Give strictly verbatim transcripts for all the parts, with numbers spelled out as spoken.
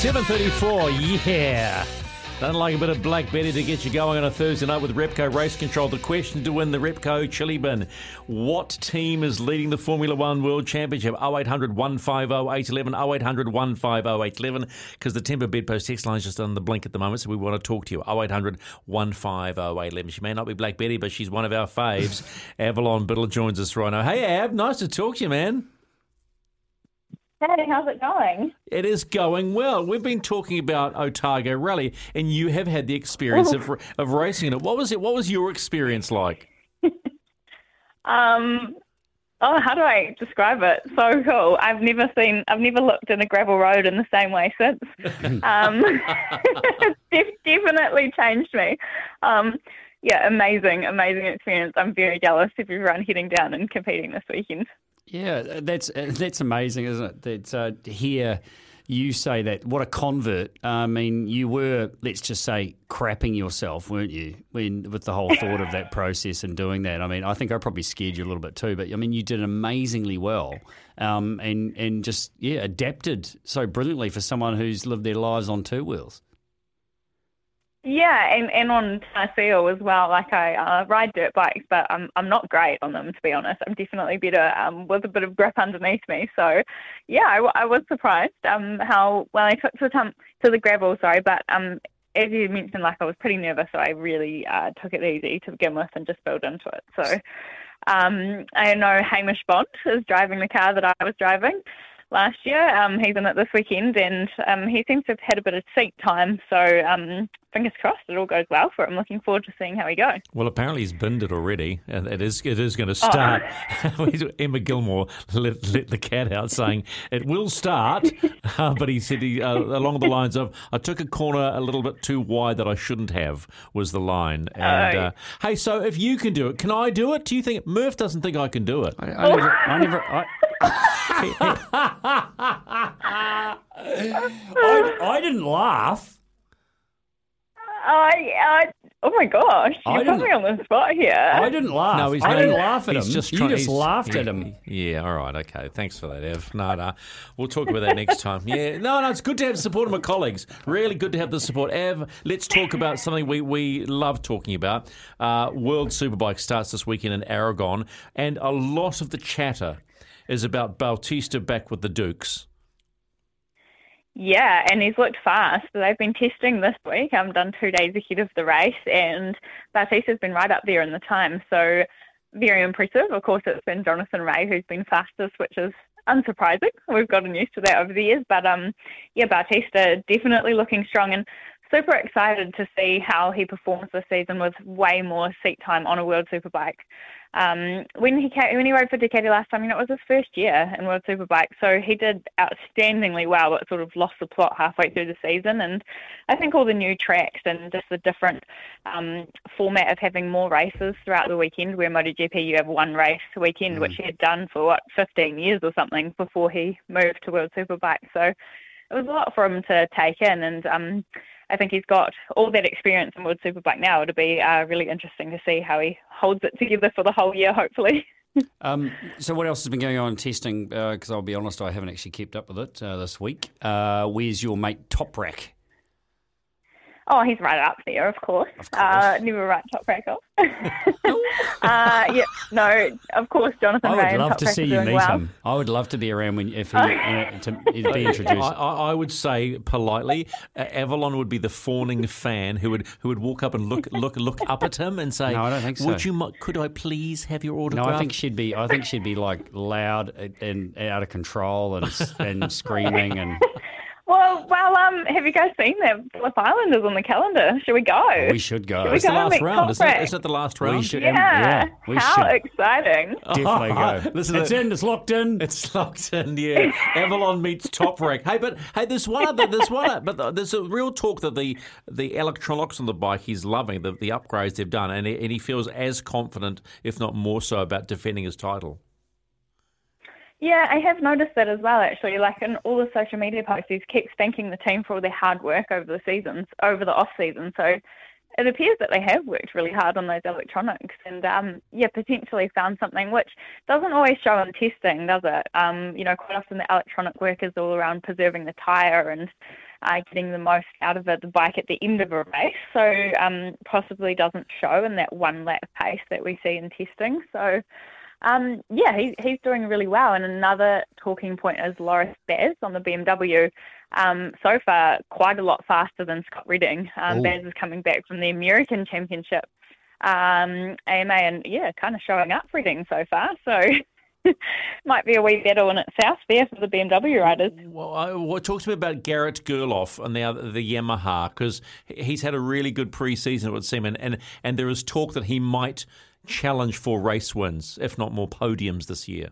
seven thirty-four, yeah. Don't like a bit of Black Betty to get you going on a Thursday night with Repco Race Control. The question to win the Repco Chili Bin. What team is leading the Formula One World Championship? oh eight hundred, one five zero, eight one one, oh eight hundred, one five zero, eight one one, because the Temper Bedpost text line is just on the blink at the moment, so we want to talk to you. oh eight hundred, one five zero, eight one one. She may not be Black Betty, but she's one of our faves. Avalon Biddle joins us right now. Hey, Av, nice to talk to you, man. Hey, how's it going? It is going well. We've been talking about Otago Rally, and you have had the experience of of racing it. What was it? What was your experience like? um, oh, how do I describe it? So cool. I've never seen. I've never looked in a gravel road in the same way since. um, it's definitely changed me. Um, yeah, amazing, amazing experience. I'm very jealous of everyone heading down and competing this weekend. Yeah, that's that's amazing, isn't it? That uh, to hear you say that, what a convert. I mean, you were, let's just say, crapping yourself, weren't you, when with the whole thought of that process and doing that? I mean, I think I probably scared you a little bit too, but, I mean, you did amazingly well um, and, and just, yeah, adapted so brilliantly for someone who's lived their lives on two wheels. Yeah, and, and on Tarseal as well. Like I uh, ride dirt bikes, but I'm I'm not great on them, to be honest. I'm definitely better um, with a bit of grip underneath me. So, yeah, I, I was surprised um, how well I took to the, to the gravel. Sorry, but um, as you mentioned, like I was pretty nervous, so I really uh, took it easy to begin with and just built into it. So, um, I know Hamish Bond is driving the car that I was driving last year. Um, he's in it this weekend, and um, he seems to have had a bit of seat time. So um, fingers crossed it all goes well for him. Looking forward to seeing how he goes. Well, apparently he's binned it already, and it is it is going to start. Oh. Emma Gilmore let, let the cat out, saying it will start, uh, but he said he, uh, along the lines of, I took a corner a little bit too wide that I shouldn't have, was the line. And oh. uh, hey, so if you can do it, can I do it? Do you think Murph doesn't think I can do it? I, I oh. never... I never I, I, I didn't laugh. I, I oh my gosh! You put me on the spot here. I didn't laugh. No, he's I didn't laugh at him. Just trying, you just laughed yeah, at him. Yeah. All right. Okay. Thanks for that, Ev. No, no. We'll talk about that next time. Yeah. No, no. It's good to have support of my colleagues. Really good to have the support, Ev. Let's talk about something we, we love talking about. Uh, World Superbike starts this weekend in Aragon, and a lot of the chatter is about Bautista back with the Dukes. Yeah, and he's looked fast. They've been testing this week. I'm done two days ahead of the race, and Bautista's been right up there in the time. So very impressive. Of course, it's been Jonathan Rea who's been fastest, which is unsurprising. We've gotten used to that over the years. But, um, yeah, Bautista definitely looking strong, and super excited to see how he performs this season with way more seat time on a World Superbike. Um, when he came, when he rode for Ducati last time, you know, it was his first year in World Superbike, so he did outstandingly well, but sort of lost the plot halfway through the season. And I think all the new tracks and just the different um, format of having more races throughout the weekend, where MotoGP you have one race a weekend, mm. which he had done for what fifteen years or something before he moved to World Superbike. So it was a lot for him to take in, and um, I think he's got all that experience in World Superbike now. It'll be uh, really interesting to see how he holds it together for the whole year, hopefully. um, so what else has been going on in testing? Because uh, I'll be honest, I haven't actually kept up with it uh, this week. Uh, where's your mate Toprak? Oh, he's right up there, of course. Of course. Uh, never write Toprak off. uh, yeah, no, of course, Jonathan Rea. I would Ray love to see you meet well. him. I would love to be around when if he uh, to be introduced. I, I would say politely, uh, Avalon would be the fawning fan who would who would walk up and look look look up at him and say, "No, I don't think so. Would you? Could I please have your autograph?" No, I think she'd be. I think she'd be like loud and, and out of control and and screaming and. Well, well, um, have you guys seen that Phillip Island is on the calendar? Should we go? We should go. Should it's go the last round, isn't it? Isn't it the last round? We should, yeah. yeah we How should exciting. Definitely go. Listen, it's in. It's locked in. It's locked in, yeah. Avalon meets Toprak. Hey, but hey, there's one other, there's one other, but there's a real talk that the, the electronics on the bike he's loving, the, the upgrades they've done, and he, and he feels as confident, if not more so, about defending his title. Yeah, I have noticed that as well, actually. Like in all the social media posts, he keeps thanking the team for all their hard work over the seasons, over the off season. So it appears that they have worked really hard on those electronics, and um, yeah, potentially found something which doesn't always show in testing, does it? Um, you know, quite often the electronic work is all around preserving the tyre and uh, getting the most out of it, the bike at the end of a race. So um, possibly doesn't show in that one lap pace that we see in testing. So. Um, yeah, he, he's doing really well. And another talking point is Loris Baz on the B M W. Um, so far, quite a lot faster than Scott Redding. Um, Baz is coming back from the American Championship um, A M A and, yeah, kind of showing up Redding so far. So might be a wee battle in itself there for the B M W riders. Well, I, well talk to me about Garrett Gerloff and now the, the Yamaha, because he's had a really good pre-season, it would seem, and, and, and there is talk that he might challenge for race wins, if not more podiums this year.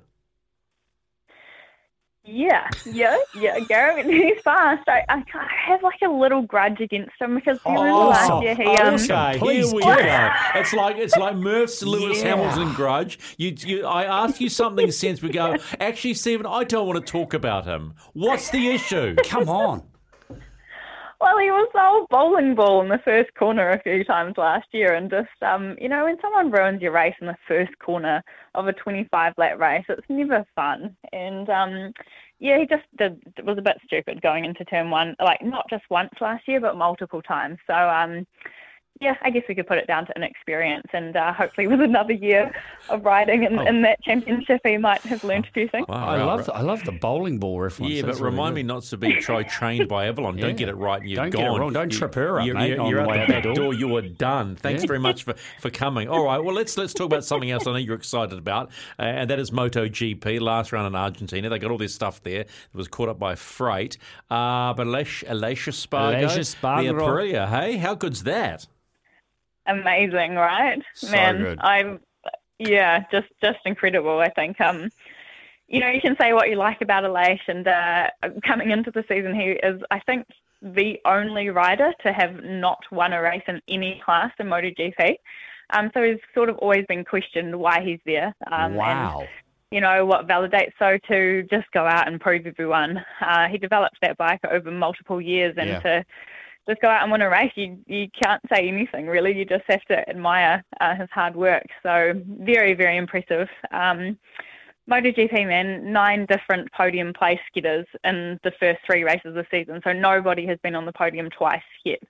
Yeah, yeah, yeah. Garrett, he's fast. I, I have like a little grudge against him because he remember oh, last year he um. Okay, here we go. It's like it's like Murph's Lewis yeah. Hamilton grudge. You, you, I ask you something since we go. Actually, Stephen, I don't want to talk about him. What's the issue? Come on. Well, he was the old bowling ball in the first corner a few times last year, and just, um, you know, when someone ruins your race in the first corner of a twenty-five lap race, it's never fun. And, um, yeah, he just did, was a bit stupid going into turn one, like not just once last year, but multiple times. So, um, yeah, I guess we could put it down to inexperience, and uh, hopefully with another year of riding in, oh. in that championship, he might have learned a few things. Wow, I love the, I love the bowling ball reference. Yeah, That's but remind really me not to be try trained by Avalon. yeah. Don't get it right and you're Don't gone. Don't get it wrong. Don't you, trip her up, you're, mate. You're, you're, you're the out the back door. door. You're done. Thanks yeah. very much for, for coming. All right, well, let's let's talk about something else I know you're excited about, uh, and that is MotoGP, last round in Argentina. They got all this stuff there. It was caught up by freight. Uh, but Aleix Espargaró, Espargaró, the Aprilia, hey? How good's that? Amazing, right? So Man, good. I'm, yeah, just, just incredible, I think. Um, you know, you can say what you like about Aleix, and uh, coming into the season, he is, I think, the only rider to have not won a race in any class in MotoGP. Um, so he's sort of always been questioned why he's there. Um, wow. And, you know, what validates so to just go out and prove everyone. Uh, he developed that bike over multiple years, and yeah. to... just go out and win a race, you you can't say anything, really. You just have to admire uh, his hard work. So very, very impressive. Um, MotoGP, man, nine different podium place getters in the first three races this season. So nobody has been on the podium twice yet.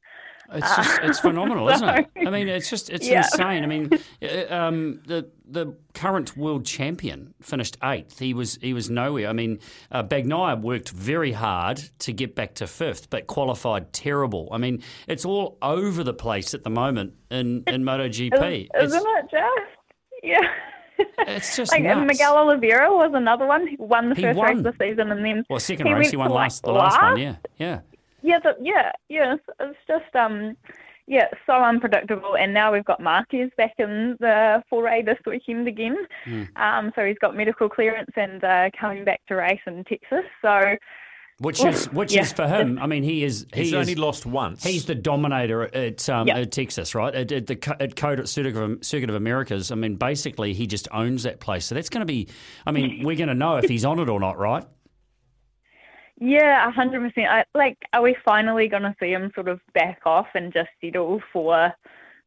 It's just, it's phenomenal, isn't it? I mean, it's just, it's yeah. insane. I mean, um, the the current world champion finished eighth. He was he was nowhere. I mean, uh, Bagnaia worked very hard to get back to fifth, but qualified terrible. I mean, it's all over the place at the moment in, in MotoGP. Isn't, isn't it, Jeff? Yeah. It's just like nuts. Miguel Oliveira was another one. He won the he first won. race of the season, and then well, second he race he won last like the last, last one. Yeah, yeah. Yeah, the, yeah, yeah. It's just, um, yeah, so unpredictable. And now we've got Márquez back in the foray this weekend again. Mm. Um, so he's got medical clearance and uh, coming back to race in Texas. So, which well, is which yeah. is for him. I mean, he is he he's is, only lost once. He's the dominator at, um, yep. at Texas, right? At, at the at Coda at Circuit of, Circuit of Americas. I mean, basically, he just owns that place. So that's going to be. I mean, we're going to know if he's on it or not, right? Yeah, one hundred percent. I, like, are we finally going to see him sort of back off and just settle for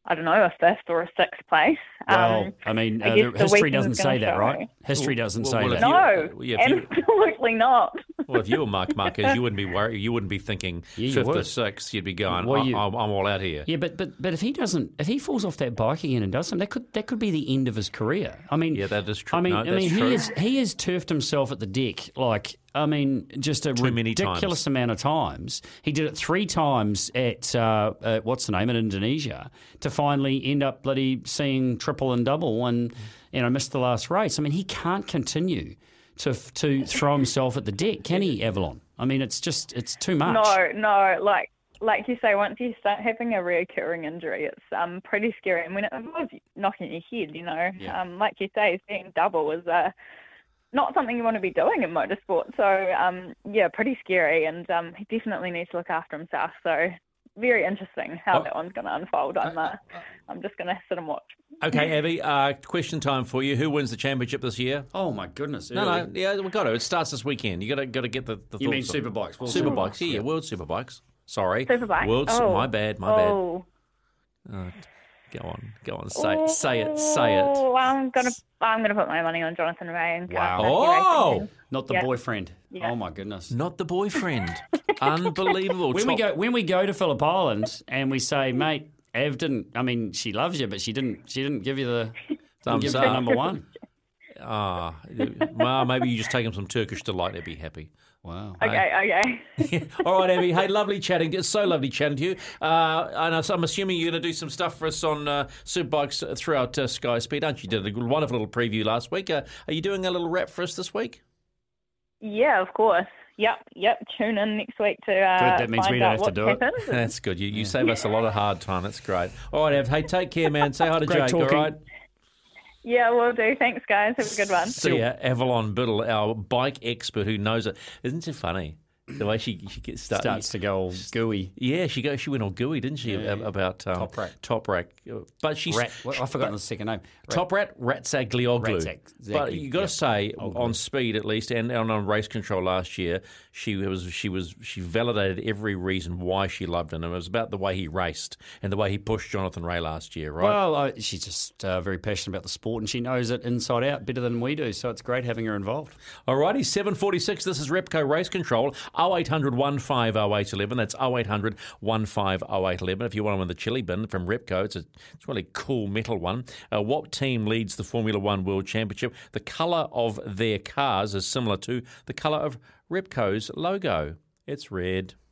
I don't know, a fifth or a sixth place. Well, um, I mean, I uh, the history doesn't say that, right? Me. History doesn't well, say well, that. No, well, yeah, absolutely you, not. Well, if you were Marc Márquez, you wouldn't be worried. You wouldn't be thinking yeah, fifth would. or sixth. You'd be going, well, you, I'm, I'm all out here. Yeah, but but but if he doesn't, if he falls off that bike again and does something, that could that could be the end of his career. I mean, yeah, that is true. I mean, no, I mean, true. he is he has turfed himself at the deck, like. I mean, just a Too ridiculous amount of times. He did it three times at, uh, at what's the name, in Indonesia, to finally end up bloody seeing triple and double and, you know, missed the last race. I mean, he can't continue to to throw himself at the deck, can he, Avalon? I mean, it's just, it's too much. No, no, like like you say, once you start having a reoccurring injury, it's um pretty scary. And when it involves knocking your head, you know, yeah. um, like you say, seeing double is a... Uh, not something you want to be doing in motorsport. So, um, yeah, pretty scary. And um, he definitely needs to look after himself. So very interesting how oh. that one's going to unfold. I'm, uh, I'm just going to sit and watch. Okay, Abby, uh, question time for you. Who wins the championship this year? Oh, my goodness. No, early. no, yeah, we've got to. It starts this weekend. You've got to, got to get the, the thoughts. You mean Superbikes? World Superbikes, yeah, yeah, World Superbikes. Sorry. Superbikes. World, oh. My bad, my oh. bad. Uh, Go on, go on, say it, say it, say it. Oh, I'm gonna, I'm gonna put my money on Jonathan Rea. And wow! Oh, not the yeah. boyfriend. Yeah. Oh my goodness! Not the boyfriend. Unbelievable. When Top. we go, when we go to Phillip Island, and we say, mate, Av didn't. I mean, she loves you, but she didn't. She didn't give you the thumbs up. Number one. Ah, oh, well, maybe you just take him some Turkish delight. They'd be happy. Wow. Okay, hey. okay. All right, Abby. Hey, lovely chatting. It's so lovely chatting to you. Uh, and I'm assuming you're going to do some stuff for us on uh, Superbikes throughout uh, Sky Speed, aren't you? Did a wonderful little preview last week. Uh, are you doing a little wrap for us this week? Yeah, of course. Yep, yep. Tune in next week to uh, good. That means we don't have to do happens. it. That's good. You, you yeah. save us a lot of hard time. That's great. All right, Av. Hey, take care, man. Say hi to Jake, talking. all right? Yeah, will do. Thanks, guys. Have a good one. See ya. Avalon Biddle, our bike expert who knows it. Isn't it funny the way she, she gets started? Starts to go all gooey. Yeah, she go, she went all gooey, didn't she, yeah, yeah. about um, Toprak. Toprak. But she's, Rat, well, I've forgotten but, the second name. Toprak Razgatlıoğlu. But you've got to say, Oglu. on speed at least, and, and on race control last year, she was she was she validated every reason why she loved him. It was about the way he raced and the way he pushed Jonathan Rea last year, right? Well, I, she's just uh, very passionate about the sport, and she knows it inside out better than we do, so it's great having her involved. All righty, seven forty-six, this is Repco Race Control, oh eight hundred, one five oh, eight eleven. That's oh eight hundred, one five oh, eight eleven. If you want to win the Chili Bin from Repco, it's a, it's a really cool metal one. Uh, what team leads the Formula One World Championship? The colour of their cars is similar to the colour of Repco's logo. It's red.